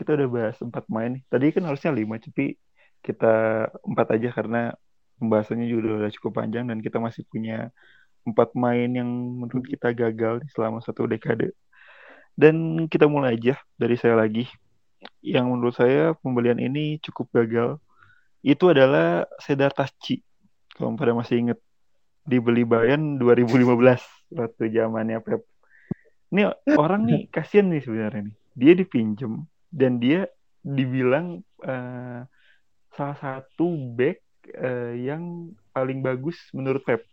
kita udah bahas 4 main nih. Tadi kan harusnya 5, tapi kita 4 aja karena pembahasannya juga udah cukup panjang dan kita masih punya 4 main yang menurut kita gagal selama 1 dekade. Dan kita mulai aja dari saya lagi. Yang menurut saya pembelian ini cukup gagal. Itu adalah Serdar Taçi. Kalau pada masih ingat, dibeli Bayern 2015 waktu zamannya Pep. Ini orang nih kasihan nih sebenarnya nih. Dia dipinjem dan dia dibilang salah satu bek yang paling bagus menurut Pep.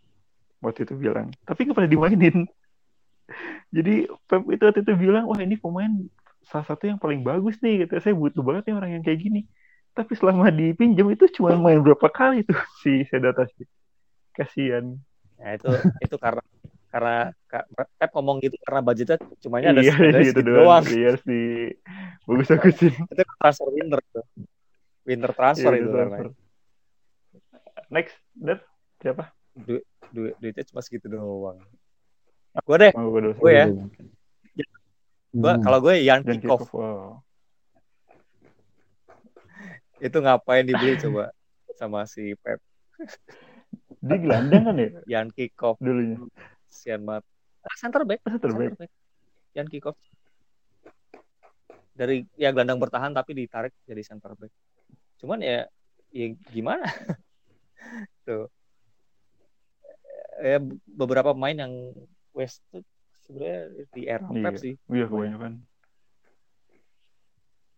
Waktu itu bilang, tapi nggak pernah dimainin. Jadi Pep itu waktu itu bilang, wah ini pemain salah satu yang paling bagus nih, gitu. Saya butuh banget nih orang yang kayak gini. Tapi selama dipinjam itu cuma main berapa kali tuh si Sedatas. Kasian. Nah itu karena Pep ngomong gitu karena budgetnya cuma ada segitu doang. Iya sih, bagus-bagusin. Itu transfer winter tuh. Winter transfer itu. Transfer. Next, Dad, siapa? Duitnya cuma segitu doang. Gue deh, gue ya. Kalau gue Jan Kikoff. Wow. Itu ngapain dibeli coba sama si Pep? Dia gelandang kan ya? Jan Kikoff dulunya. Sian banget. Center back. Jan Kikoff. Dari ya gelandang bertahan tapi ditarik jadi center back. Cuman ya gimana? Tuh. Ya, beberapa pemain yang West itu sebenarnya di era Pep sih. Iya, kebanyakan.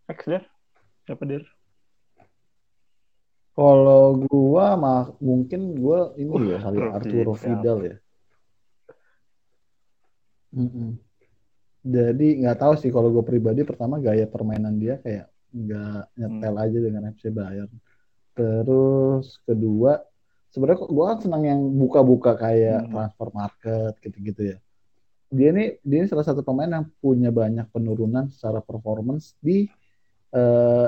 Axler, siapa dir? Kalau gua mungkin gua ini Arturo Vidal ya. Jadi nggak tahu sih kalau gua pribadi, pertama gaya permainan dia kayak nggak nyetel aja dengan FC Bayern. Terus kedua, sebenarnya gue kan senang yang buka-buka kayak transfer market gitu-gitu ya. Dia ini salah satu pemain yang punya banyak penurunan secara performance di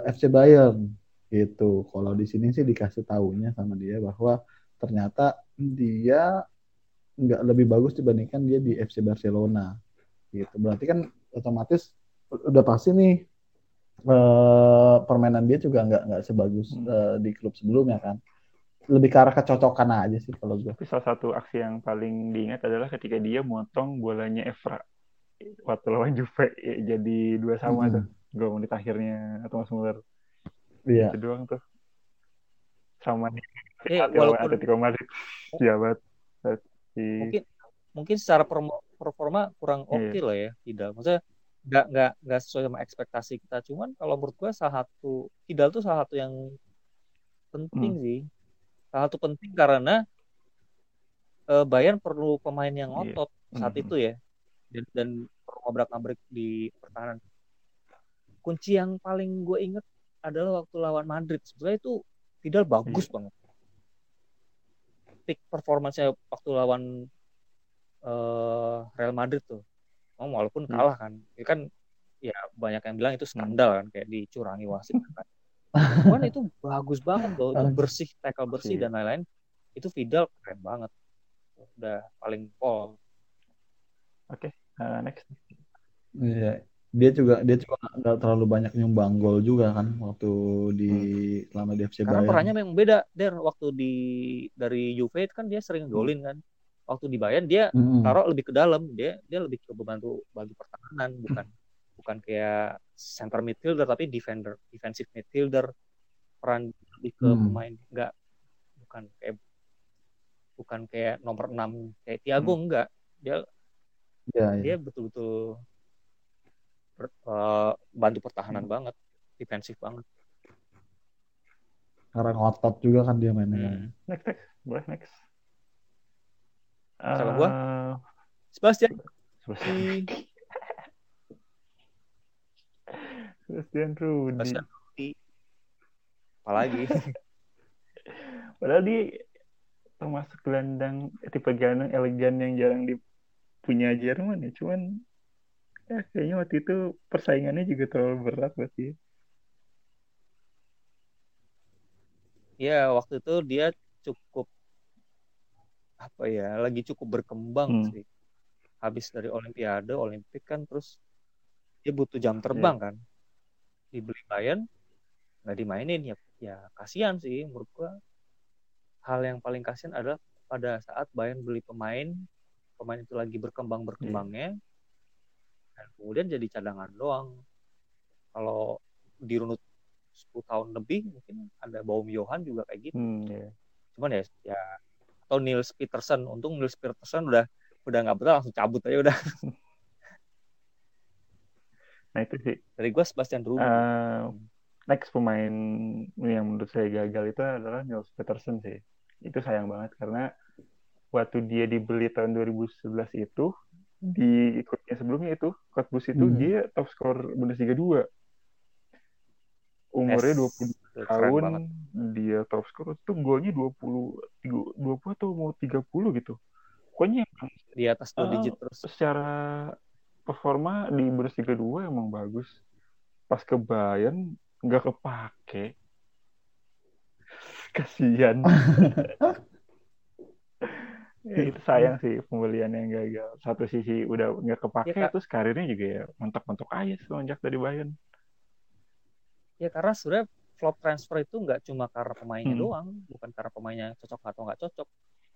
FC Bayern gitu. Kalau di sini sih dikasih taunya sama dia bahwa ternyata dia nggak lebih bagus dibandingkan dia di FC Barcelona gitu. Berarti kan otomatis udah pasti nih permainan dia juga nggak sebagus di klub sebelumnya kan. Lebih ke arah kecocokan aja sih kalau gue. Tapi salah satu aksi yang paling diingat adalah ketika dia motong bolanya Evra waktu lawan Juve jadi 2 sama tuh. Gol menit akhirnya Thomas Muller. Iya. Itu doang tuh. Sama nih. Walaupun Atletico Madrid. Iya banget. Mungkin secara performa kurang oke lah ya. Tidak. Maksudnya enggak sesuai sama ekspektasi kita. Cuman kalau menurut gue salah satu yang penting sih. Salah satu penting karena Bayern perlu pemain yang otot saat itu ya, dan perlu ngobrak-ngabrik di pertahanan. Kunci yang paling gue inget adalah waktu lawan Madrid. Sebenarnya itu Vidal bagus banget. Peak performance-nya waktu lawan Real Madrid tuh. Walaupun kalah kan. Itu kan ya banyak yang bilang itu skandal kan, kayak dicurangi wasit kan. Cuman itu bagus banget loh, bersih, tackle bersih dan lain-lain. Itu Vidal keren banget. Udah paling pol. Oke, next. Iya. Dia juga nggak terlalu banyak nyumbang gol juga kan waktu di selama di FC Bayern. Karena perannya memang beda. Der waktu dari Juve kan dia sering golin kan. Waktu di Bayern dia taruh lebih ke dalam, dia lebih ke membantu bagi pertahanan, bukan kayak center midfielder tapi defensive midfielder, peran lebih ke pemain, enggak bukan kayak nomor 6 kayak Thiago enggak. Dia betul-betul bantu pertahanan banget, defensif banget. Karena ngotot juga kan dia mainnya. Next, boleh next. Salah gua. Sebastian Rudy. Apalagi. Padahal dia termasuk gelandang, tipe gelandang elegan yang jarang dipunya Jerman ya, cuman kayaknya waktu itu persaingannya juga terlalu berat berarti. Ya, waktu itu dia cukup lagi cukup berkembang sih. Habis dari Olimpik kan, terus dia butuh jam terbang kan. Dibeli Bayern, nggak dimainin ya kasihan sih menurut gua. Hal yang paling kasihan adalah pada saat Bayern beli pemain itu lagi berkembangnya. Dan kemudian jadi cadangan doang. Kalau dirunut 10 tahun lebih mungkin ada Baumjohann juga kayak gitu. Cuman ya atau Nils Petersen. Untung Nils Petersen udah nggak betah, langsung cabut aja udah. Nah itu sih. Dari gue Sebastian Rudy. Next pemain yang menurut saya gagal itu adalah Nils Petersen sih. Itu sayang banget karena waktu dia dibeli tahun 2011 itu, di klubnya sebelumnya itu, Cottbus itu dia top skor Bundesliga 2. Umurnya 22 tahun, dia top skor itu golnya 20 atau mau 30 gitu. Pokoknya di atas 2 digit terus. Secara performa di Bundesliga 2 emang bagus. Pas ke Bayern nggak kepake. Kasihan. Itu sayang sih pembelian yang gagal. Satu sisi udah nggak kepake, terus karirnya juga ya mentok-mentok aja lonjak dari Bayern. Ya karena sebenarnya flop transfer itu nggak cuma karena pemainnya doang, bukan karena pemainnya cocok atau nggak cocok.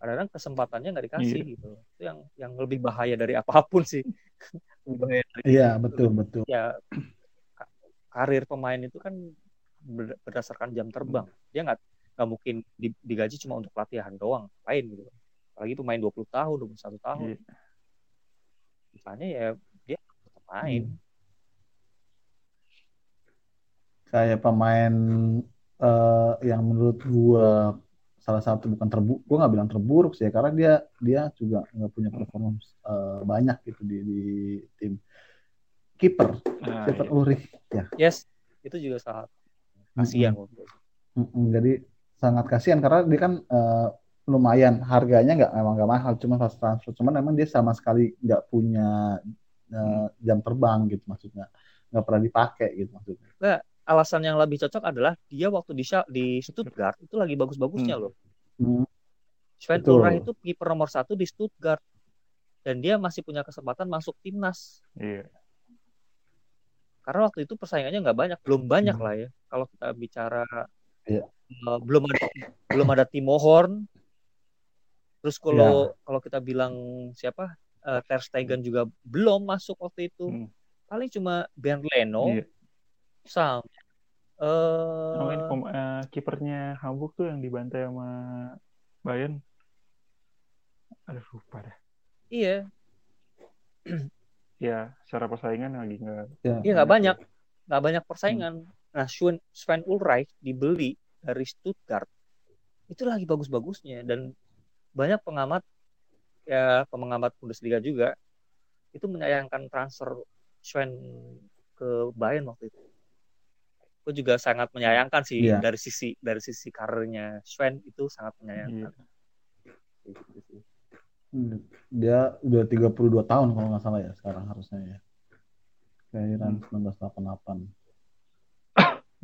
Kadang-kadang kesempatannya nggak dikasih gitu. Itu yang lebih bahaya dari apapun sih. Iya betul. Ya karir pemain itu kan berdasarkan jam terbang. Dia nggak mungkin digaji cuma untuk latihan doang, lain gitu. Apalagi pemain 20 tahun, 21 tahun. Misalnya ya dia pemain. Kayak pemain yang menurut gue salah satu, gue nggak bilang terburuk sih ya, karena dia juga nggak punya performance banyak gitu di tim. Kiper Ulrich ya. Yes, itu juga sangat kasihan. Jadi sangat kasihan karena dia kan lumayan harganya nggak mahal, cuma pas transfer, cuman emang dia sama sekali nggak punya jam terbang gitu, maksudnya nggak pernah dipakai gitu maksudnya. Nah, alasan yang lebih cocok adalah dia waktu di Stuttgart itu lagi bagus-bagusnya loh. Sven Ulreich itu kiper nomor 1 di Stuttgart dan dia masih punya kesempatan masuk timnas. Iya. Karena waktu itu persaingannya nggak banyak, belum banyak lah ya. Kalau kita bicara belum ada Timo Horn. Terus kalau kita bilang siapa, Ter Stegen juga belum masuk waktu itu. Paling cuma Bernd Leno, sama kipernya Hamburg tuh yang dibantai sama Bayern. Aduh lupa dah. Iya. Ya, secara persaingan lagi nggak. Iya nggak banyak persaingan. Nah, Sven Ulreich dibeli dari Stuttgart. Itu lagi bagus-bagusnya dan banyak pengamat Bundesliga juga itu menyayangkan transfer Schwein ke Bayern waktu itu. Aku juga sangat menyayangkan sih dari sisi karirnya Schwen itu sangat menyayangkan. Dia udah 32 tahun kalau nggak salah ya sekarang harusnya ya. Kelahiran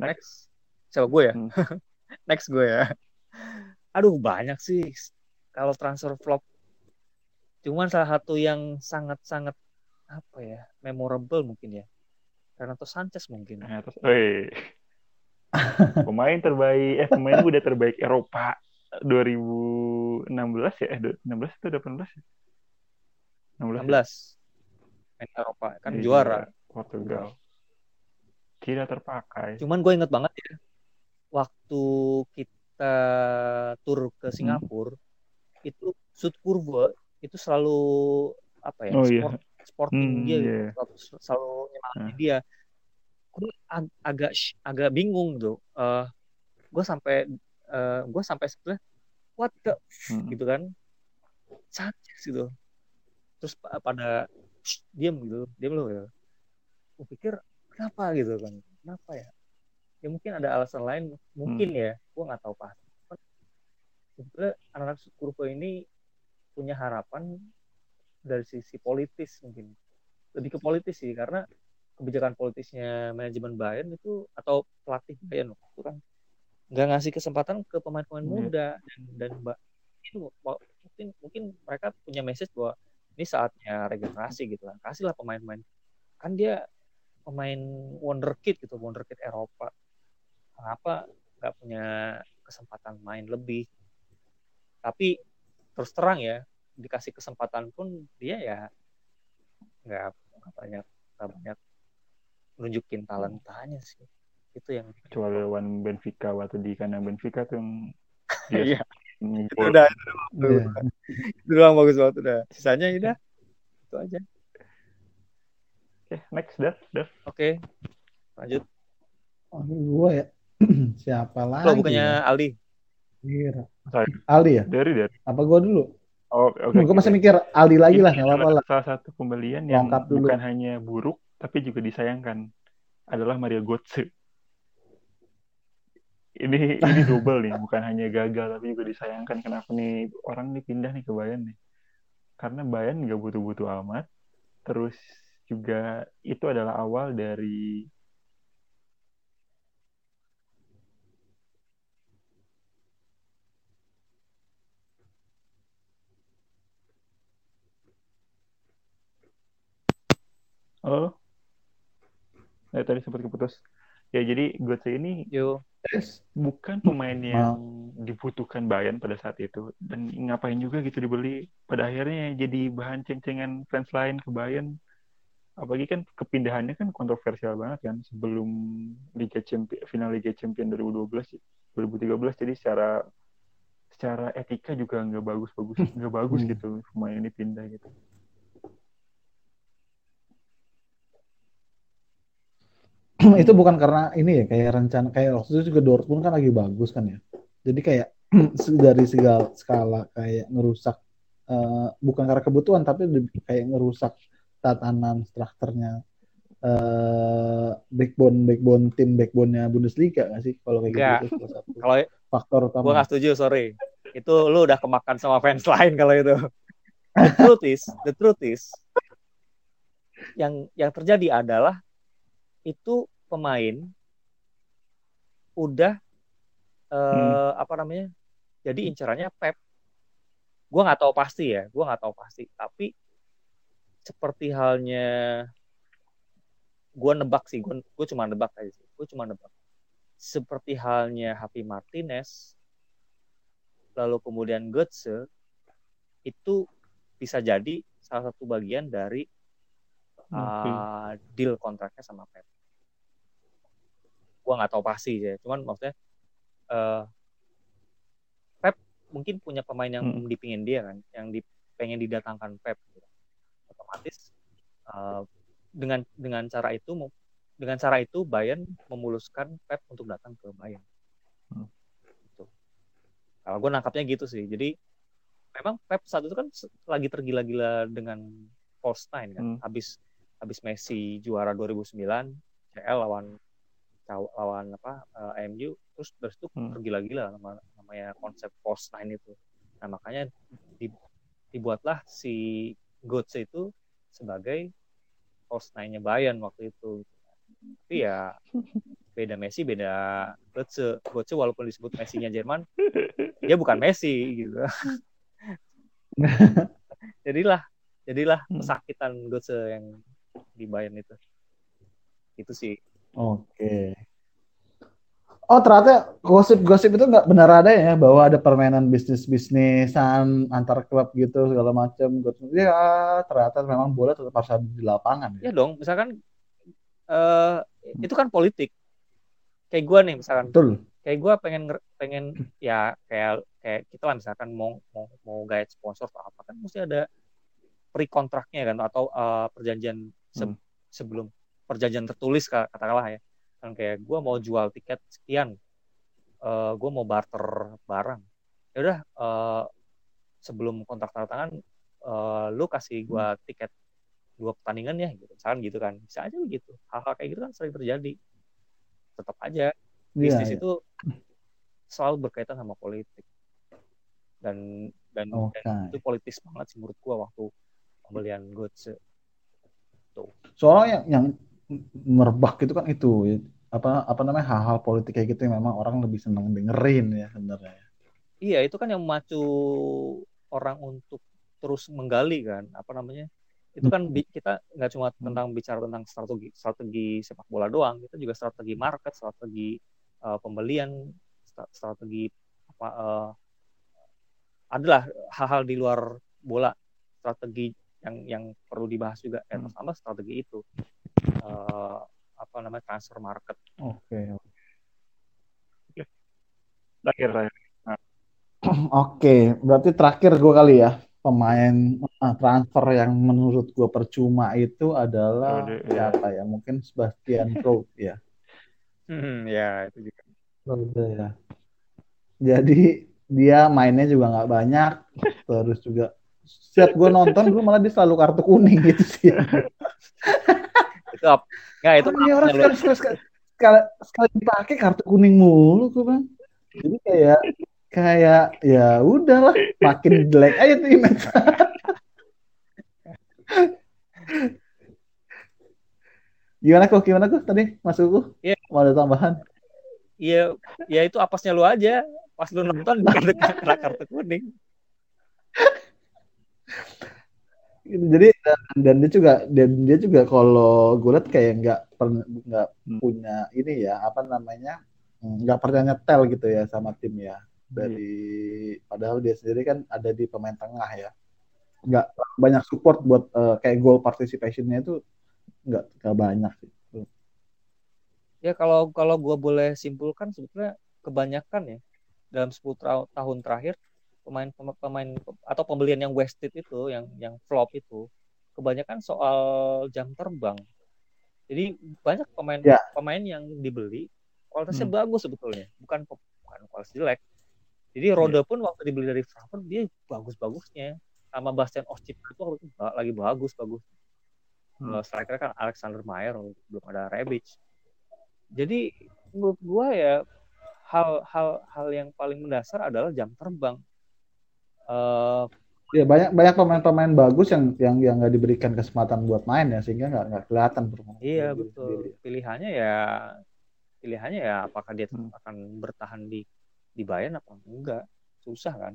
1988. Next. Coba gue ya. Next gue ya. Aduh banyak sih kalau transfer flop. Cuman salah satu yang sangat-sangat apa ya, memorable mungkin ya. Renato Sanchez mungkin. Pemain muda terbaik Eropa 2016 ya, 16 atau 18 ya? 16. Main Eropa kan juara Portugal. Tidak terpakai. Cuman gue inget banget ya, waktu kita tur ke Singapura, itu shoot kurva itu selalu apa ya? Sporting dia gitu, selalu nyemangatin dia. Gue agak bingung tuh. Gue sampai sebelah what the gitu kan, Sanchez gitu. Terus pada diam loh ya. Gue pikir kenapa gitu kan? Kenapa ya? Ya mungkin ada alasan lain mungkin ya. Gue nggak tahu pasti. Sebenarnya anak-anak Kurva ini punya harapan dari sisi politis mungkin. Lebih ke politis sih, karena kebijakan politisnya manajemen Bayern itu atau pelatih Bayern itu kan nggak ngasih kesempatan ke pemain-pemain muda dan Mbak itu mungkin mereka punya message bahwa ini saatnya regenerasi gitu lah. Kasihlah pemain-pemain. Kan dia pemain wonderkid gitu, wonderkid Eropa. Kenapa nggak punya kesempatan main lebih? Tapi terus terang ya, dikasih kesempatan pun dia ya nggak banyak nunjukin talentanya sih. Itu yang kecuali lawan Benfica waktu di kandang Benfica tuh dia itu doang bagus banget udah. Sisanya udah itu aja. Oke, next dah. Oke. Lanjut. Oh, gua ya. Siapa lagi? Lo bukannya Ali. Iya. Ali ya? Dari. Apa gua dulu? Oh, oke. Okay. Gue masih mikir Ali lagi lah, nggak apa-apa lah. Salah satu pembelian yang bukan hanya buruk, tapi juga disayangkan adalah Mario Götze. Ini double nih, bukan hanya gagal tapi juga disayangkan. Kenapa nih orang nih pindah nih ke Bayern nih? Karena Bayern nggak butuh-butuh amat. Terus juga itu adalah awal dari halo? Ya, tadi sempat keputus. Ya, jadi Götze ini bukan pemain yang dibutuhkan Bayern pada saat itu. Dan ngapain juga gitu dibeli. Pada akhirnya jadi bahan ceng-cengan fans lain ke Bayern. Apalagi kan kepindahannya kan kontroversial banget kan. Sebelum final Liga Champions 2013. Jadi secara etika juga nggak bagus-bagus. Nggak bagus gitu pemain ini pindah gitu. Itu bukan karena ini ya, kayak rencana, kayak waktu itu juga Dortmund kan lagi bagus kan ya, jadi kayak dari segala skala kayak ngerusak bukan karena kebutuhan tapi kayak ngerusak tatanan strukturnya backbone tim backbone-nya Bundesliga nggak sih kalau kayak gitu. Kalau faktor utama gue nggak setuju, sorry, itu lu udah kemakan sama fans lain kalau itu. The truth is yang terjadi adalah itu pemain udah jadi incerannya Pep. Gue nggak tahu pasti, tapi seperti halnya gue cuma nebak seperti halnya Javi Martinez lalu kemudian Götze, itu bisa jadi salah satu bagian dari deal kontraknya sama Pep. Gue nggak tahu pasti ya, cuman maksudnya Pep mungkin punya pemain yang dipingin dia kan, yang pengen didatangkan Pep, otomatis dengan cara itu Bayern memuluskan Pep untuk datang ke Bayern. Gitu. Kalau gue nangkapnya gitu sih, jadi memang Pep saat itu kan lagi tergila-gila dengan Holstein kan, habis Messi juara 2009 CL lawan lawan apa MU, terus dari situ tergila-gila namanya konsep false nine itu. Nah makanya dibuatlah si Götze itu sebagai false nine-nya Bayern waktu itu. Tapi ya beda Messi, beda Götze walaupun disebut Messi-nya Jerman, dia bukan Messi gitu. Jadilah kesakitan Götze yang di Bayern itu. Itu sih. Oke. Oh ternyata gosip-gosip itu nggak benar ada ya, bahwa ada permainan bisnis-bisnisan antar klub gitu segala macam. Ya ternyata memang bola tetap harus ada di lapangan. Ya dong, misalkan itu kan politik. Kayak gue nih misalkan. Betul. Kayak gue pengen ya kayak kita lah misalkan mau gaya sponsor atau apa kan mesti ada pre-kontraknya kan, atau perjanjian sebelum perjanjian tertulis katakanlah ya. Kan kayak gue mau jual tiket sekian, gue mau barter barang. Ya udah sebelum kontrak tanda tangan lu kasih gue tiket 2 pertandingan ya gitu. Misalkan gitu kan. Bisa aja begitu. Hal-hal kayak gitu kan sering terjadi. Tetap aja bisnis itu selalu berkaitan sama politik. Dan itu politis banget sih menurut gue waktu pembelian Götze. Tuh. Soalnya yang merebak itu kan itu apa namanya hal-hal politik kayak gitu yang memang orang lebih senang dengerin ya sebenarnya. Iya, itu kan yang memacu orang untuk terus menggali kan, apa namanya? Itu kan kita nggak cuma tentang bicara tentang strategi sepak bola doang, kita juga strategi market, strategi pembelian, strategi apa adalah hal-hal di luar bola, strategi yang perlu dibahas juga ya, sama strategi itu. Apa namanya transfer market. Oke. Terakhir. Oke, berarti terakhir gue kali ya, pemain transfer yang menurut gue percuma itu adalah siapa ya? Mungkin Sebastian Kroh ya. Ya itu juga. Ya. Jadi dia mainnya juga nggak banyak, terus juga setiap gue nonton gue malah dia selalu kartu kuning gitu sih. Top. Nggak, itu orang sekali dipakai kartu kuning mulu tuh bang. Jadi kayak ya udahlah makin jelek aja tuh image. Gimana kok tadi masukku? Yeah. Mau ada tambahan? Iya, yeah, itu apasnya lu aja. Pas lu nonton kartu kuning. Jadi dan dia juga kalau gue lihat kayak nggak punya ini ya apa namanya nggak pernah nyetel gitu ya sama tim ya dari padahal dia sendiri kan ada di pemain tengah ya nggak banyak support buat kayak goal participationnya itu nggak banyak sih ya kalau gue boleh simpulkan sebetulnya kebanyakan ya dalam 10 tahun terakhir pemain atau pembelian yang wasted itu yang flop itu kebanyakan soal jam terbang. Jadi banyak pemain yang dibeli kualitasnya bagus sebetulnya, bukan kualitas jelek. Jadi Rode pun waktu dibeli dari Frankfurt dia bagus-bagusnya. Sama Bastian Ozczyk itu lagi bagus. Striker kan Alexander Meyer, belum ada Rebic. Jadi menurut gua ya hal yang paling mendasar adalah jam terbang. Ya banyak pemain-pemain bagus yang nggak diberikan kesempatan buat main ya sehingga nggak kelihatan performanya. Iya betul. Pilihannya ya apakah dia akan bertahan di Bayern apa enggak susah kan.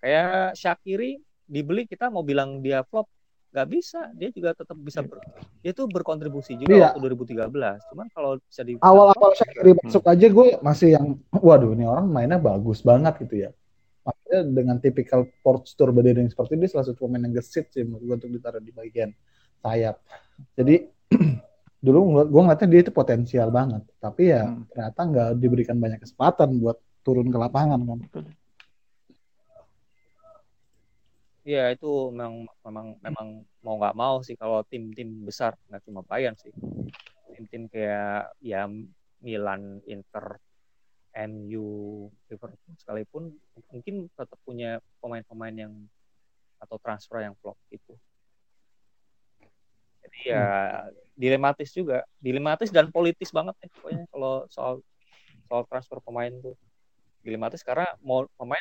Kayak Shaqiri dibeli kita mau bilang dia flop nggak bisa, dia juga tetap bisa dia tuh berkontribusi juga waktu 2013. Cuman kalau bisa di awal-awal Shaqiri masuk aja gue masih yang waduh ini orang mainnya bagus banget gitu ya. Maksudnya dengan tipikal postur body yang seperti ini salah satu pemain yang gesit sih untuk ditaruh di bagian sayap. Jadi dulu gue ngeliatnya dia itu potensial banget, tapi ya ternyata nggak diberikan banyak kesempatan buat turun ke lapangan kan. Iya itu memang mau nggak mau sih kalau tim-tim besar nggak cuma Bayern sih, tim-tim kayak ya Milan, Inter, MU, Liverpool sekalipun mungkin tetap punya pemain-pemain yang atau transfer yang flop itu. Jadi ya dilematis juga, dilematis dan politis banget ya pokoknya kalau soal transfer pemain tuh dilematis karena mau pemain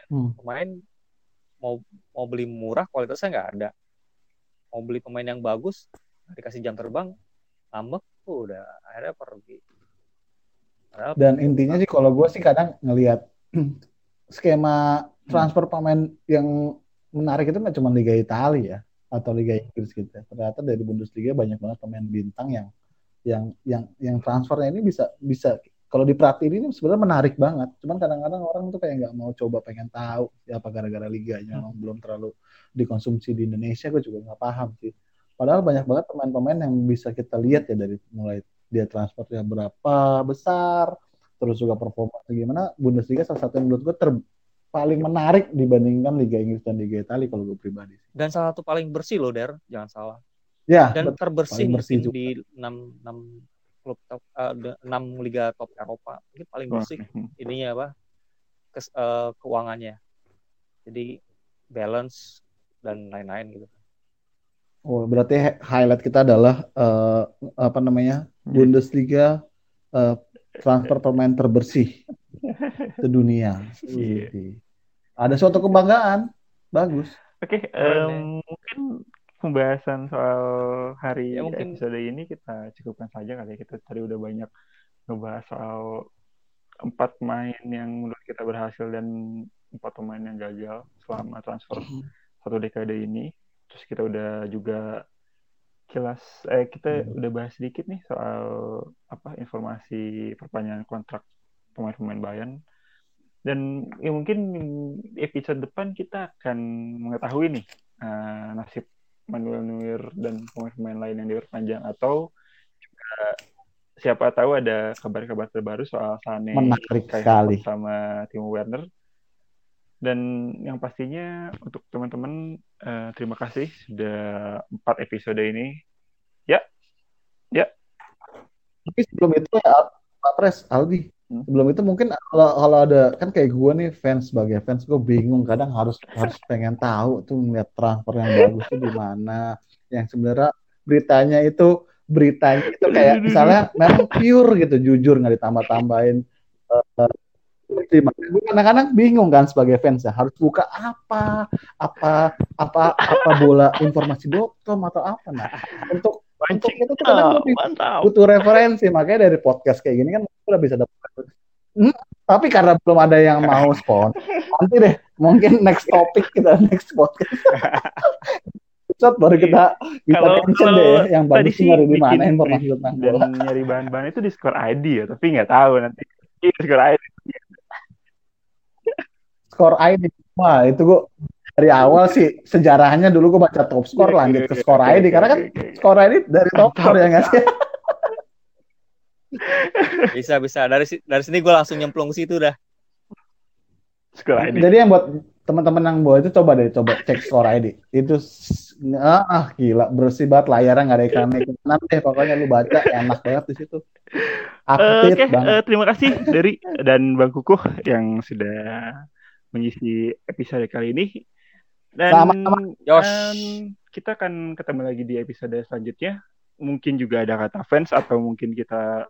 mau beli murah kualitasnya nggak ada, mau beli pemain yang bagus dikasih jam terbang ngambek tuh udah akhirnya pergi. Padahal dan intinya sih kalau gue sih kadang ngelihat skema transfer pemain yang menarik itu nggak cuma Liga Italia ya atau Liga Inggris gitu. Ternyata dari Bundesliga banyak banget pemain bintang yang transfernya ini bisa kalau diperhatiin ini sebenarnya menarik banget. Cuman kadang-kadang orang tuh kayak nggak mau coba, pengen tahu ya apa gara-gara liganya belum terlalu dikonsumsi di Indonesia. Gue juga nggak paham sih. Padahal banyak banget pemain-pemain yang bisa kita lihat ya dari mulai dia transfernya berapa besar, terus juga performa gimana. Bundesliga salah satu yang menurut gue paling menarik dibandingkan Liga Inggris dan Liga Italia kalau gue pribadi. Dan salah satu paling bersih loh, Der, jangan salah. Ya, dan terbersih mungkin di 6 liga top Eropa. Ini paling bersih ininya apa? Keuangannya. Jadi balance dan lain-lain gitu. Oh, berarti highlight kita adalah Bundesliga transfer pemain terbersih sedunia. Iya. Ada suatu kebanggaan, bagus. Oke, mungkin pembahasan soal hari episode ini kita cukupkan saja kali ya. Kita tadi udah banyak ngebahas soal 4 pemain yang menurut kita berhasil dan 4 pemain yang gagal selama transfer satu dekade ini. Terus kita udah juga udah bahas sedikit nih soal informasi perpanjangan kontrak pemain-pemain Bayern. Dan ya mungkin episode depan kita akan mengetahui nih nasib Manuel Neuer dan pemain-pemain lain yang diperpanjang, atau juga siapa tahu ada kabar-kabar terbaru soal Sané sama Timo Werner. Dan yang pastinya untuk teman-teman terima kasih sudah 4 episode ini. Ya. Tapi sebelum itu ya Pak Pres, Aldi. Sebelum itu mungkin kalau ada kan kayak gue nih sebagai fans gue bingung kadang harus pengen tahu tuh ngeliat transfer yang bagus tuh di mana, yang sebenarnya beritanya itu kayak misalnya memang pure gitu, jujur, nggak ditambah-tambahin. Gue kadang-kadang bingung kan sebagai fans ya, harus buka apa bola informasi.com atau apa. Nah, untuk itu tuh kadang butuh referensi, makanya dari podcast kayak gini kan udah bisa dapat. Tapi karena belum ada yang mau sponsor, nanti deh mungkin next podcast. Chat baru kita bisa mention deh ya, yang bagus sih nyari di mana informasi tentang bola. Nyari bahan-bahan itu di Score ID ya, tapi nggak tahu nanti di Score ID. Wah, itu gue dari awal sih sejarahnya dulu gue baca Top Score lanjut ke Score ID karena kan Score ID dari Top Score ya nggak sih? Bisa dari sini gue langsung nyemplung ke situ dah. Score ID. Jadi yang buat teman-teman yang bawa itu coba cek Score ID. Itu gila bersih banget, layarnya nggak ada iklan iklan deh, pokoknya lu baca enak banget di situ. Oke, terima kasih Dery dan Bang Kukuh yang sudah mengisi episode kali ini. Dan kita akan ketemu lagi di episode selanjutnya. Mungkin juga ada kata fans, atau mungkin kita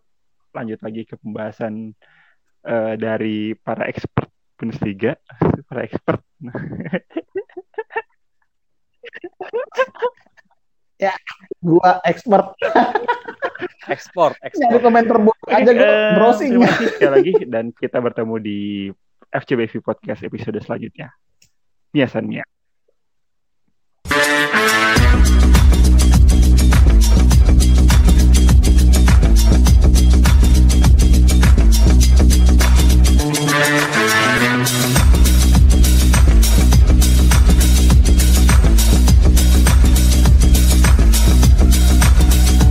lanjut lagi ke pembahasan dari para expert Bundesliga. Para expert. Ya, gua expert. Expert. Nyari komen terburuk aja gua browsing. Terima kasih sekali lagi dan kita bertemu di FCBV Podcast episode selanjutnya. Miasan Mia.